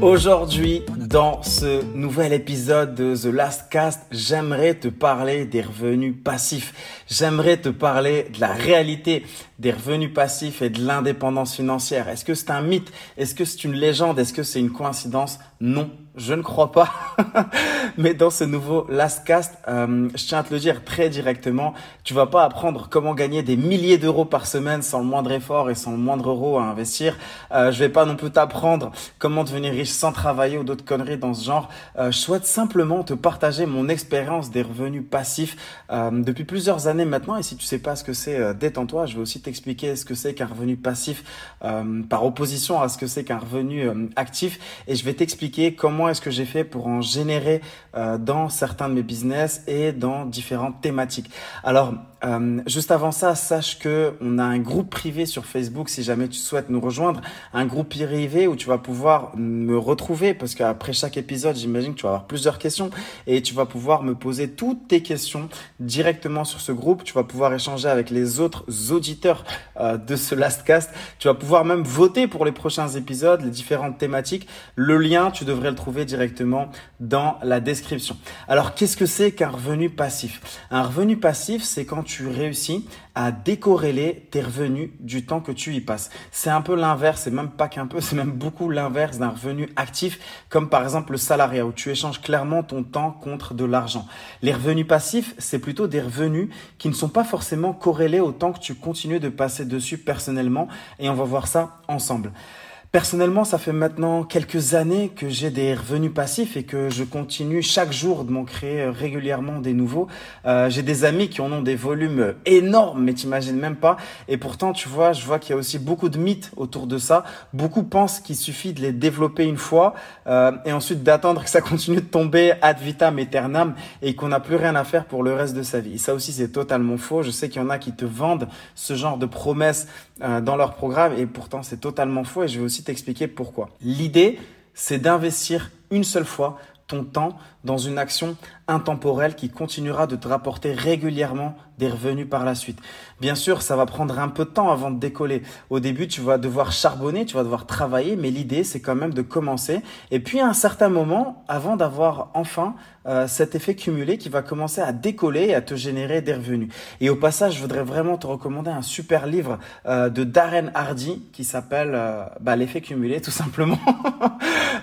Aujourd'hui, dans ce nouvel épisode de The Last Cast, j'aimerais te parler des revenus passifs. J'aimerais te parler de la réalité des revenus passifs et de l'indépendance financière. Est-ce que c'est un mythe? Est-ce que c'est une légende? Est-ce que c'est une coïncidence? Non, je ne crois pas. Mais dans ce nouveau Last Cast, je tiens à te le dire très directement, tu vas pas apprendre comment gagner des milliers d'euros par semaine sans le moindre effort et sans le moindre euro à investir. Je vais pas non plus t'apprendre comment devenir riche sans travailler ou d'autres conneries dans ce genre. Je souhaite simplement te partager mon expérience des revenus passifs depuis plusieurs années maintenant. Et si tu sais pas ce que c'est, détends-toi. Je vais aussi t'expliquer ce que c'est qu'un revenu passif par opposition à ce que c'est qu'un revenu actif. Et je vais t'expliquer comment est-ce que j'ai fait pour en générer dans certains de mes business et dans différentes thématiques. Alors, juste avant ça, sache que on a un groupe privé sur Facebook si jamais tu souhaites nous rejoindre, un groupe privé où tu vas pouvoir me retrouver parce qu'après chaque épisode, j'imagine que tu vas avoir plusieurs questions et tu vas pouvoir me poser toutes tes questions directement sur ce groupe. Tu vas pouvoir échanger avec les autres auditeurs de ce Last Cast. Tu vas pouvoir même voter pour les prochains épisodes, les différentes thématiques. Le lien, tu devrais le trouver directement dans la description. Alors, qu'est-ce que c'est qu'un revenu passif? Un revenu passif, c'est quand tu réussis à décorréler tes revenus du temps que tu y passes. C'est un peu l'inverse, c'est même pas qu'un peu, c'est même beaucoup l'inverse d'un revenu actif, comme par exemple le salariat, où tu échanges clairement ton temps contre de l'argent. Les revenus passifs, c'est plutôt des revenus qui ne sont pas forcément corrélés au temps que tu continues de passer dessus personnellement, et on va voir ça ensemble. Personnellement, ça fait maintenant quelques années que j'ai des revenus passifs et que je continue chaque jour de m'en créer régulièrement des nouveaux. J'ai des amis qui en ont des volumes énormes, mais t'imagines même pas. Et pourtant, je vois qu'il y a aussi beaucoup de mythes autour de ça. Beaucoup pensent qu'il suffit de les développer une fois et ensuite d'attendre que ça continue de tomber ad vitam aeternam et qu'on n'a plus rien à faire pour le reste de sa vie. Et ça aussi, c'est totalement faux. Je sais qu'il y en a qui te vendent ce genre de promesses dans leur programme et pourtant, c'est totalement faux et je vais aussi t'expliquer pourquoi. L'idée, c'est d'investir une seule fois ton temps dans une action intemporelle qui continuera de te rapporter régulièrement des revenus par la suite. Bien sûr, ça va prendre un peu de temps avant de décoller. Au début, tu vas devoir charbonner, tu vas devoir travailler, mais l'idée, c'est quand même de commencer. Et puis, à un certain moment, avant d'avoir enfin cet effet cumulé qui va commencer à décoller et à te générer des revenus. Et au passage, je voudrais vraiment te recommander un super livre de Darren Hardy qui s'appelle L'effet cumulé, tout simplement,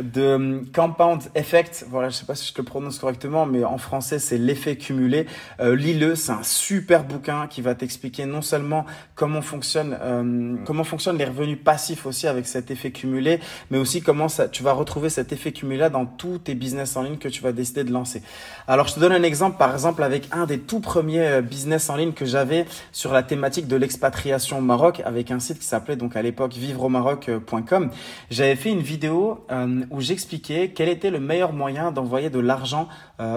de Compound Effect. Voilà, je sais pas si je te le prononce correctement, mais en français, c'est L'effet cumulé. Lis-le, c'est un super bouquin qui va t'expliquer non seulement comment fonctionnent les revenus passifs aussi avec cet effet cumulé, mais aussi comment ça, tu vas retrouver cet effet cumulé dans tous tes business en ligne que tu vas décider de lancer. Alors, je te donne un exemple, par exemple, avec un des tout premiers business en ligne que j'avais sur la thématique de l'expatriation au Maroc, avec un site qui s'appelait donc à l'époque vivre-au-maroc.com. J'avais fait une vidéo où j'expliquais quel était le meilleur moyen d'envoyer de l'argent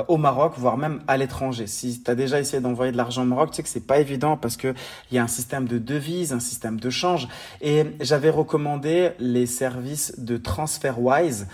au Maroc, voire même à l'étranger. Si tu as déjà essayé d'envoyer de l'argent au Maroc, tu sais que c'est pas évident parce que il y a un système de devises, un système de change. Et j'avais recommandé les services de TransferWise,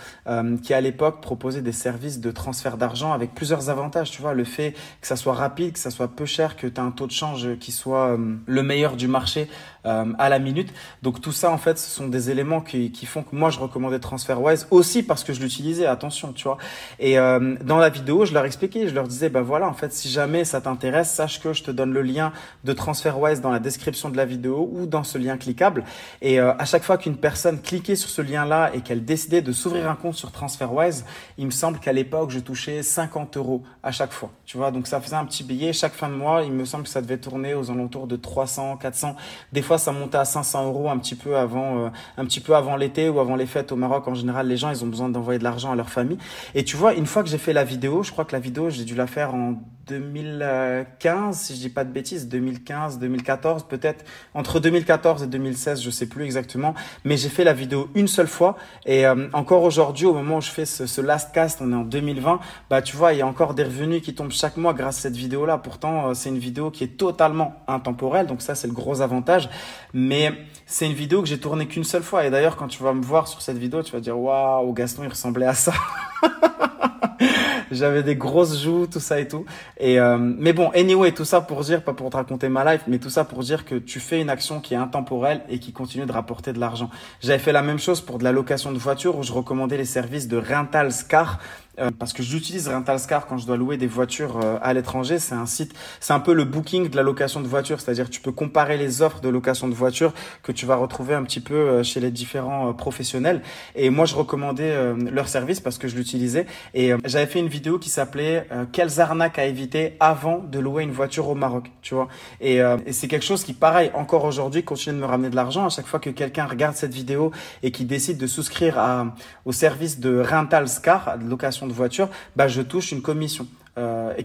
qui à l'époque proposaient des services de transfert d'argent avec plusieurs avantages. Tu vois, le fait que ça soit rapide, que ça soit peu cher, que tu as un taux de change qui soit le meilleur du marché à la minute. Donc tout ça, en fait, ce sont des éléments qui font que moi je recommandais TransferWise aussi parce que je l'utilisais. Attention, tu vois. Et dans la vidéo, je leur expliquais, je leur disais, ben voilà, en fait, si jamais ça t'intéresse, sache que je te donne le lien de TransferWise dans la description de la vidéo ou dans ce lien cliquable. Et à chaque fois qu'une personne cliquait sur ce lien-là et qu'elle décidait de s'ouvrir un compte sur TransferWise, il me semble qu'à l'époque, je touchais 50 euros à chaque fois. Tu vois, donc ça faisait un petit billet. Chaque fin de mois, il me semble que ça devait tourner aux alentours de 300, 400. Des fois, ça montait à 500 euros un petit peu avant l'été ou avant les fêtes au Maroc. En général, les gens, ils ont besoin d'envoyer de l'argent à leur famille. Et tu vois, une fois que j'ai fait la vidéo, je crois que la vidéo, j'ai dû la faire en 2015, si je dis pas de bêtises, 2015, 2014, peut-être entre 2014 et 2016, je sais plus exactement, mais j'ai fait la vidéo une seule fois et encore aujourd'hui, au moment où je fais ce Last Cast, on est en 2020, bah tu vois, il y a encore des revenus qui tombent chaque mois grâce à cette vidéo-là. Pourtant, c'est une vidéo qui est totalement intemporelle, donc ça c'est le gros avantage, mais c'est une vidéo que j'ai tournée qu'une seule fois et d'ailleurs quand tu vas me voir sur cette vidéo, tu vas dire waouh, Gaston, il ressemblait à ça. J'avais des grosses joues, tout ça et tout. Et mais bon, anyway, tout ça pour dire, pas pour te raconter ma life, mais tout ça pour dire que tu fais une action qui est intemporelle et qui continue de rapporter de l'argent. J'avais fait la même chose pour de la location de voiture où je recommandais les services de Rentalscar. Parce que j'utilise Rentalscar quand je dois louer des voitures à l'étranger. C'est un site, c'est un peu le booking de la location de voiture. C'est-à-dire, tu peux comparer les offres de location de voiture que tu vas retrouver un petit peu chez les différents professionnels. Et moi, je recommandais leur service parce que je l'utilisais. Et j'avais fait une vidéo qui s'appelait « Quelles arnaques à éviter avant de louer une voiture au Maroc ?» Tu vois. Et c'est quelque chose qui, pareil, encore aujourd'hui, continue de me ramener de l'argent. À chaque fois que quelqu'un regarde cette vidéo et qui décide de souscrire au service de Rentalscar, de location de voiture, bah je touche une commission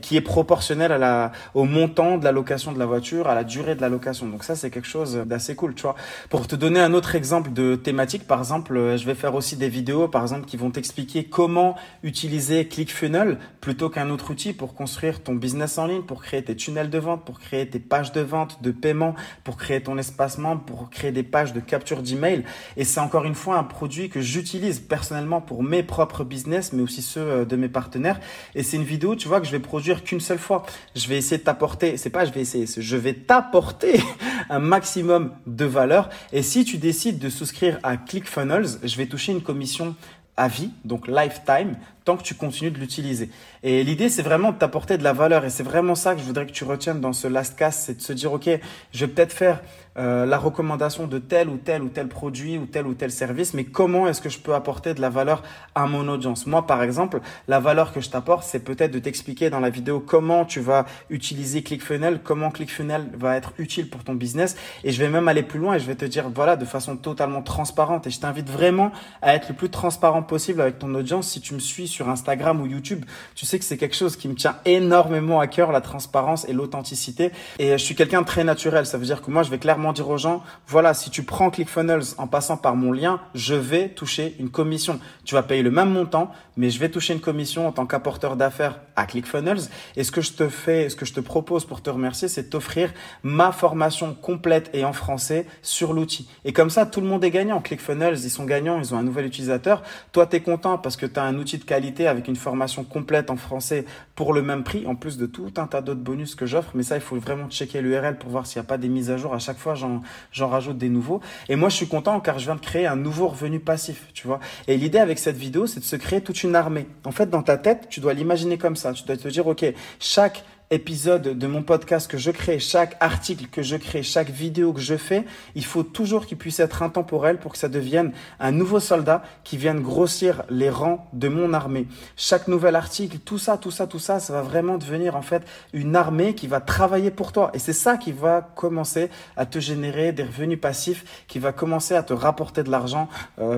qui est proportionnelle au montant de la location de la voiture, à la durée de la location. Donc ça, c'est quelque chose d'assez cool, tu vois. Pour te donner un autre exemple de thématique, par exemple, je vais faire aussi des vidéos, par exemple, qui vont t'expliquer comment utiliser ClickFunnels plutôt qu'un autre outil pour construire ton business en ligne, pour créer tes tunnels de vente, pour créer tes pages de vente, de paiement, pour créer ton espace membre, pour créer des pages de capture d'email. Et c'est encore une fois un produit que j'utilise personnellement pour mes propres business, mais aussi ceux de mes partenaires. Et c'est une vidéo, tu vois, que je vais produire qu'une seule fois. Je vais essayer de t'apporter, je vais t'apporter un maximum de valeur. Et si tu décides de souscrire à ClickFunnels, je vais toucher une commission à vie, donc lifetime, tant que tu continues de l'utiliser. Et l'idée, c'est vraiment de t'apporter de la valeur. Et c'est vraiment ça que je voudrais que tu retiennes dans ce last cast, c'est de se dire, OK, je vais peut-être faire la recommandation de tel ou tel ou tel produit ou tel service, mais comment est-ce que je peux apporter de la valeur à mon audience? Moi, par exemple, la valeur que je t'apporte, c'est peut-être de t'expliquer dans la vidéo comment tu vas utiliser ClickFunnels, comment ClickFunnels va être utile pour ton business. Et je vais même aller plus loin et je vais te dire, voilà, de façon totalement transparente. Et je t'invite vraiment à être le plus transparent possible avec ton audience. Si tu me suis sur Instagram ou YouTube, tu sais que c'est quelque chose qui me tient énormément à cœur, la transparence et l'authenticité. Et je suis quelqu'un de très naturel. Ça veut dire que moi, je vais clairement dire aux gens, voilà, si tu prends ClickFunnels en passant par mon lien, je vais toucher une commission. Tu vas payer le même montant, mais je vais toucher une commission en tant qu'apporteur d'affaires à ClickFunnels. Et ce que je te propose pour te remercier, c'est de t'offrir ma formation complète et en français sur l'outil. Et comme ça, tout le monde est gagnant. ClickFunnels, ils sont gagnants, ils ont un nouvel utilisateur. Toi, tu es content parce que tu as un outil de qualité avec une formation complète en français pour le même prix, en plus de tout un tas d'autres bonus que j'offre. Mais ça, il faut vraiment checker l'URL pour voir s'il n'y a pas des mises à jour. À chaque fois, j'en rajoute des nouveaux. Et moi, je suis content car je viens de créer un nouveau revenu passif, tu vois. Et l'idée avec cette vidéo, c'est de se créer toute une armée. En fait, dans ta tête, tu dois l'imaginer comme ça. Tu dois te dire, OK, chaque épisode de mon podcast que je crée, chaque article que je crée, chaque vidéo que je fais, il faut toujours qu'il puisse être intemporel pour que ça devienne un nouveau soldat qui vienne grossir les rangs de mon armée. Chaque nouvel article, tout ça va vraiment devenir en fait une armée qui va travailler pour toi. Et c'est ça qui va commencer à te générer des revenus passifs, qui va commencer à te rapporter de l'argent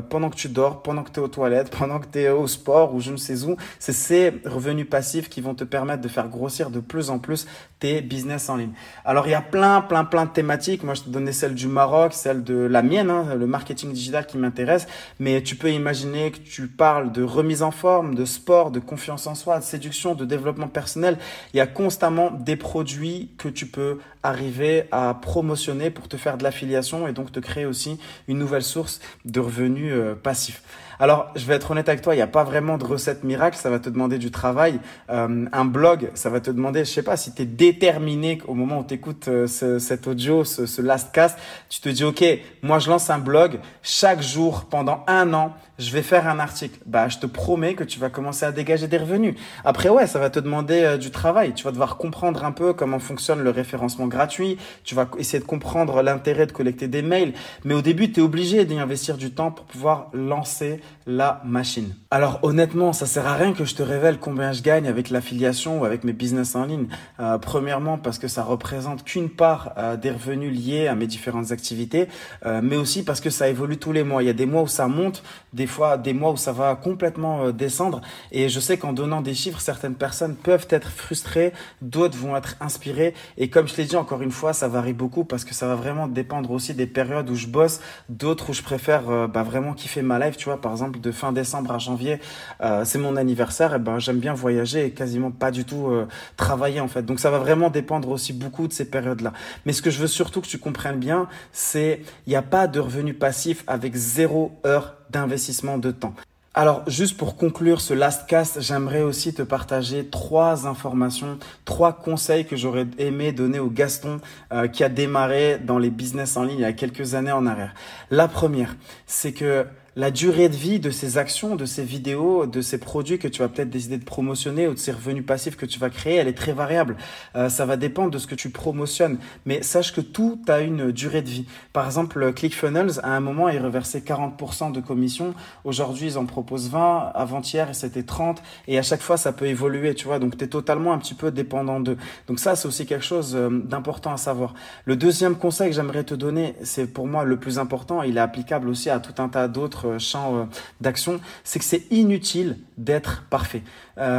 pendant que tu dors, pendant que tu es aux toilettes, pendant que tu es au sport ou je ne sais où. C'est ces revenus passifs qui vont te permettre de faire grossir de plus en plus tes business en ligne. Alors, il y a plein de thématiques. Moi, je te donnais celle du Maroc, celle de la mienne, le marketing digital qui m'intéresse. Mais tu peux imaginer que tu parles de remise en forme, de sport, de confiance en soi, de séduction, de développement personnel. Il y a constamment des produits que tu peux arriver à promotionner pour te faire de l'affiliation et donc te créer aussi une nouvelle source de revenus passifs. Alors, je vais être honnête avec toi, il n'y a pas vraiment de recette miracle, ça va te demander du travail. Un blog, ça va te demander, je sais pas, si tu es déterminé au moment où tu écoutes cet audio, ce last cast, tu te dis, OK, moi je lance un blog, chaque jour pendant 1 an, je vais faire un article. Bah, je te promets que tu vas commencer à dégager des revenus. Après, ouais, ça va te demander du travail. Tu vas devoir comprendre un peu comment fonctionne le référencement gratuit. Tu vas essayer de comprendre l'intérêt de collecter des mails. Mais au début, tu es obligé d'y investir du temps pour pouvoir lancer la machine. Alors, honnêtement, ça sert à rien que je te révèle combien je gagne avec l'affiliation ou avec mes business en ligne. Premièrement, parce que ça représente qu'une part des revenus liés à mes différentes activités, mais aussi parce que ça évolue tous les mois. Il y a des mois où ça monte, des fois des mois où ça va complètement descendre. Et je sais qu'en donnant des chiffres, certaines personnes peuvent être frustrées, d'autres vont être inspirées. Et comme je l'ai dit, encore une fois, ça varie beaucoup parce que ça va vraiment dépendre aussi des périodes où je bosse, d'autres où je préfère vraiment kiffer ma life, tu vois. Par exemple, de fin décembre à janvier, c'est mon anniversaire, et ben j'aime bien voyager et quasiment pas du tout travailler en fait. Donc ça va vraiment dépendre aussi beaucoup de ces périodes-là. Mais ce que je veux surtout que tu comprennes bien, c'est il n'y a pas de revenu passif avec 0 heure d'investissement de temps. Alors, juste pour conclure ce last cast, j'aimerais aussi te partager 3 informations, 3 conseils que j'aurais aimé donner au Gaston qui a démarré dans les business en ligne il y a quelques années en arrière. La première, c'est que la durée de vie de ces actions, de ces vidéos, de ces produits que tu vas peut-être décider de promotionner ou de ces revenus passifs que tu vas créer, elle est très variable. Ça va dépendre de ce que tu promotionnes. Mais sache que tout a une durée de vie. Par exemple, ClickFunnels, à un moment, ils reversaient 40% de commission. Aujourd'hui, ils en proposent 20. Avant-hier, c'était 30. Et à chaque fois, ça peut évoluer, tu vois. Donc, tu es totalement un petit peu dépendant d'eux. Donc ça, c'est aussi quelque chose d'important à savoir. Le deuxième conseil que j'aimerais te donner, c'est pour moi le plus important. Il est applicable aussi à tout un tas d'autres champ d'action, c'est que c'est inutile d'être parfait.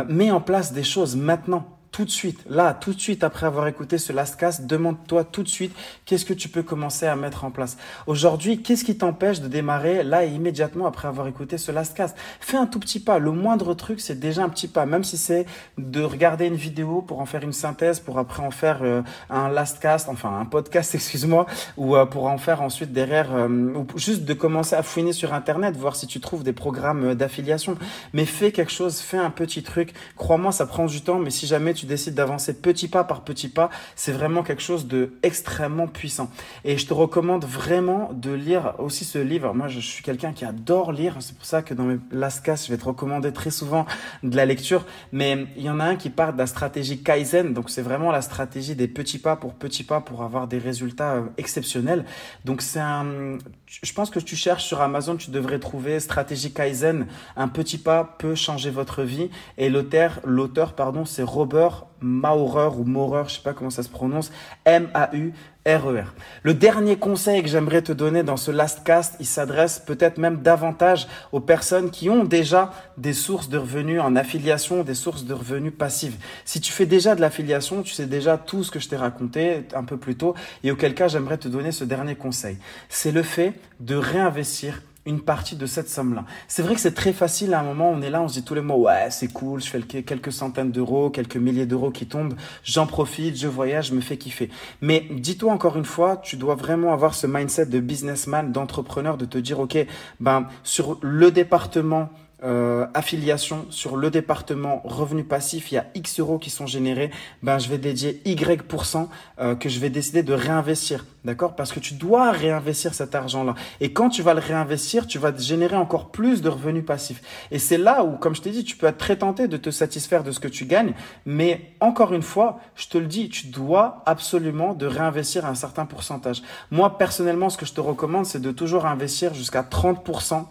Mets en place des choses maintenant. Tout de suite, là, tout de suite après avoir écouté ce last cast, demande-toi tout de suite qu'est-ce que tu peux commencer à mettre en place. Aujourd'hui, qu'est-ce qui t'empêche de démarrer là et immédiatement après avoir écouté ce last cast? Fais un tout petit pas. Le moindre truc, c'est déjà un petit pas, même si c'est de regarder une vidéo pour en faire une synthèse, pour après en faire un last cast, enfin un podcast, excuse-moi, ou pour en faire ensuite derrière, ou juste de commencer à fouiner sur Internet, voir si tu trouves des programmes d'affiliation. Mais fais quelque chose, fais un petit truc. Crois-moi, ça prend du temps, mais si jamais tu décides d'avancer petit pas par petit pas, c'est vraiment quelque chose de extrêmement puissant. Et je te recommande vraiment de lire aussi ce livre. Moi, je suis quelqu'un qui adore lire. C'est pour ça que dans mes last cast, je vais te recommander très souvent de la lecture. Mais il y en a un qui part de la stratégie Kaizen. Donc, c'est vraiment la stratégie des petits pas pour avoir des résultats exceptionnels. Donc, c'est un, je pense que tu cherches sur Amazon, tu devrais trouver stratégie Kaizen. Un petit pas peut changer votre vie. Et l'auteur, c'est Robert Maurer ou Maurer, je sais pas comment ça se prononce, M-A-U-R-E-R. Le dernier conseil que j'aimerais te donner dans ce last cast, il s'adresse peut-être même davantage aux personnes qui ont déjà des sources de revenus en affiliation, des sources de revenus passives. Si tu fais déjà de l'affiliation, tu sais déjà tout ce que je t'ai raconté un peu plus tôt et auquel cas j'aimerais te donner ce dernier conseil. C'est le fait de réinvestir une partie de cette somme-là. C'est vrai que c'est très facile à un moment, on est là, on se dit tous les mois, ouais, c'est cool, je fais quelques centaines d'euros, quelques milliers d'euros qui tombent, j'en profite, je voyage, je me fais kiffer. Mais dis-toi encore une fois, tu dois vraiment avoir ce mindset de businessman, d'entrepreneur, de te dire, ok, sur le département affiliation, sur le département revenu passif, il y a X euros qui sont générés, je vais dédier Y% que je vais décider de réinvestir, d'accord? Parce que tu dois réinvestir cet argent-là. Et quand tu vas le réinvestir, tu vas générer encore plus de revenus passifs. Et c'est là où, comme je t'ai dit, tu peux être très tenté de te satisfaire de ce que tu gagnes, mais encore une fois, je te le dis, tu dois absolument de réinvestir un certain pourcentage. Moi, personnellement, ce que je te recommande, c'est de toujours investir jusqu'à 30%,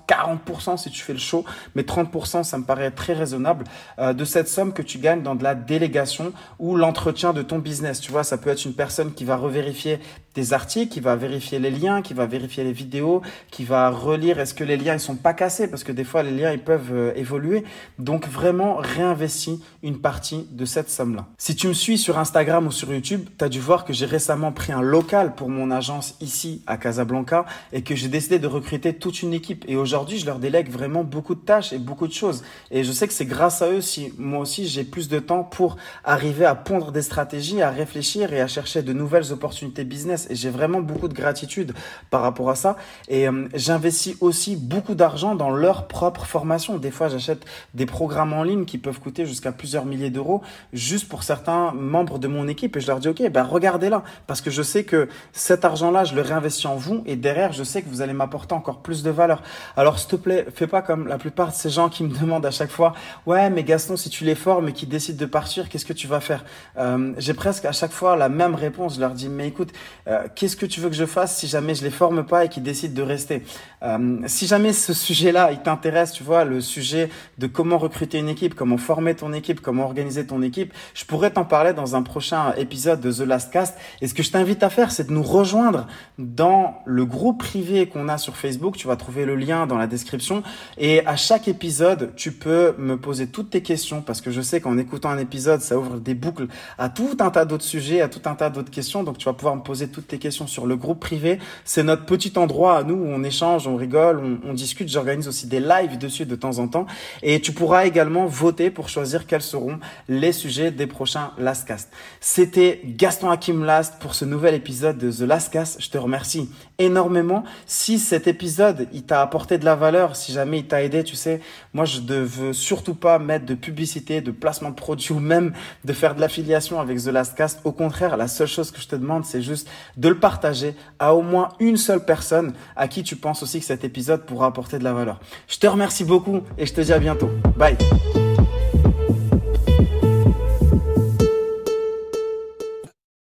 40% si tu fais le show, mais 30%, ça me paraît très raisonnable, de cette somme que tu gagnes dans de la délégation ou l'entretien de ton business. Tu vois, ça peut être une personne qui va revérifier tes articles, qui va vérifier les liens, qui va vérifier les vidéos, qui va relire est-ce que les liens ils sont pas cassés parce que des fois les liens ils peuvent évoluer. Donc vraiment réinvestis une partie de cette somme-là. Si tu me suis sur Instagram ou sur YouTube, tu as dû voir que j'ai récemment pris un local pour mon agence ici à Casablanca et que j'ai décidé de recruter toute une équipe. Et aujourd'hui, je leur délègue vraiment beaucoup de tâches et beaucoup de choses. Et je sais que c'est grâce à eux si moi aussi j'ai plus de temps pour arriver à pondre des stratégies, à réfléchir et à chercher de nouvelles opportunités business. Et j'ai vraiment beaucoup de gratitude par rapport à ça. Et j'investis aussi beaucoup d'argent dans leur propre formation. Des fois, j'achète des programmes en ligne qui peuvent coûter jusqu'à plusieurs milliers d'euros juste pour certains membres de mon équipe. Et je leur dis, ok, regardez là. Parce que je sais que cet argent-là, je le réinvestis en vous. Et derrière, je sais que vous allez m'apporter encore plus de valeur. Alors, s'il te plaît, fais pas comme la plupart de ces gens qui me demandent à chaque fois, ouais, mais Gaston, si tu les formes et qu'ils décident de partir, qu'est-ce que tu vas faire? J'ai presque à chaque fois la même réponse. Je leur dis, mais écoute, qu'est-ce que tu veux que je fasse si jamais je les forme pas et qu'ils décident de rester? Si jamais ce sujet-là, il t'intéresse, tu vois, le sujet de comment recruter une équipe, comment former ton équipe, comment organiser ton équipe, je pourrais t'en parler dans un prochain épisode de The Last Cast. Et ce que je t'invite à faire, c'est de nous rejoindre dans le groupe privé qu'on a sur Facebook. Tu vas trouver le lien dans la description. Et à chaque épisode, tu peux me poser toutes tes questions parce que je sais qu'en écoutant un épisode, ça ouvre des boucles à tout un tas d'autres sujets, à tout un tas d'autres questions. Donc, tu vas pouvoir me poser toutes tes questions sur le groupe privé. C'est notre petit endroit à nous où on échange, on rigole, on discute. J'organise aussi des lives dessus de temps en temps. Et tu pourras également voter pour choisir quels seront les sujets des prochains Last Cast. C'était Gaston Hakim Last pour ce nouvel épisode de The Last Cast. Je te remercie énormément. Si cet épisode, il t'a apporté de la valeur, si jamais il t'a aidé, tu sais, passer. Moi, je ne veux surtout pas mettre de publicité, de placement de produits ou même de faire de l'affiliation avec The Last Cast. Au contraire, la seule chose que je te demande, c'est juste de le partager à au moins une seule personne à qui tu penses aussi que cet épisode pourra apporter de la valeur. Je te remercie beaucoup et je te dis à bientôt. Bye.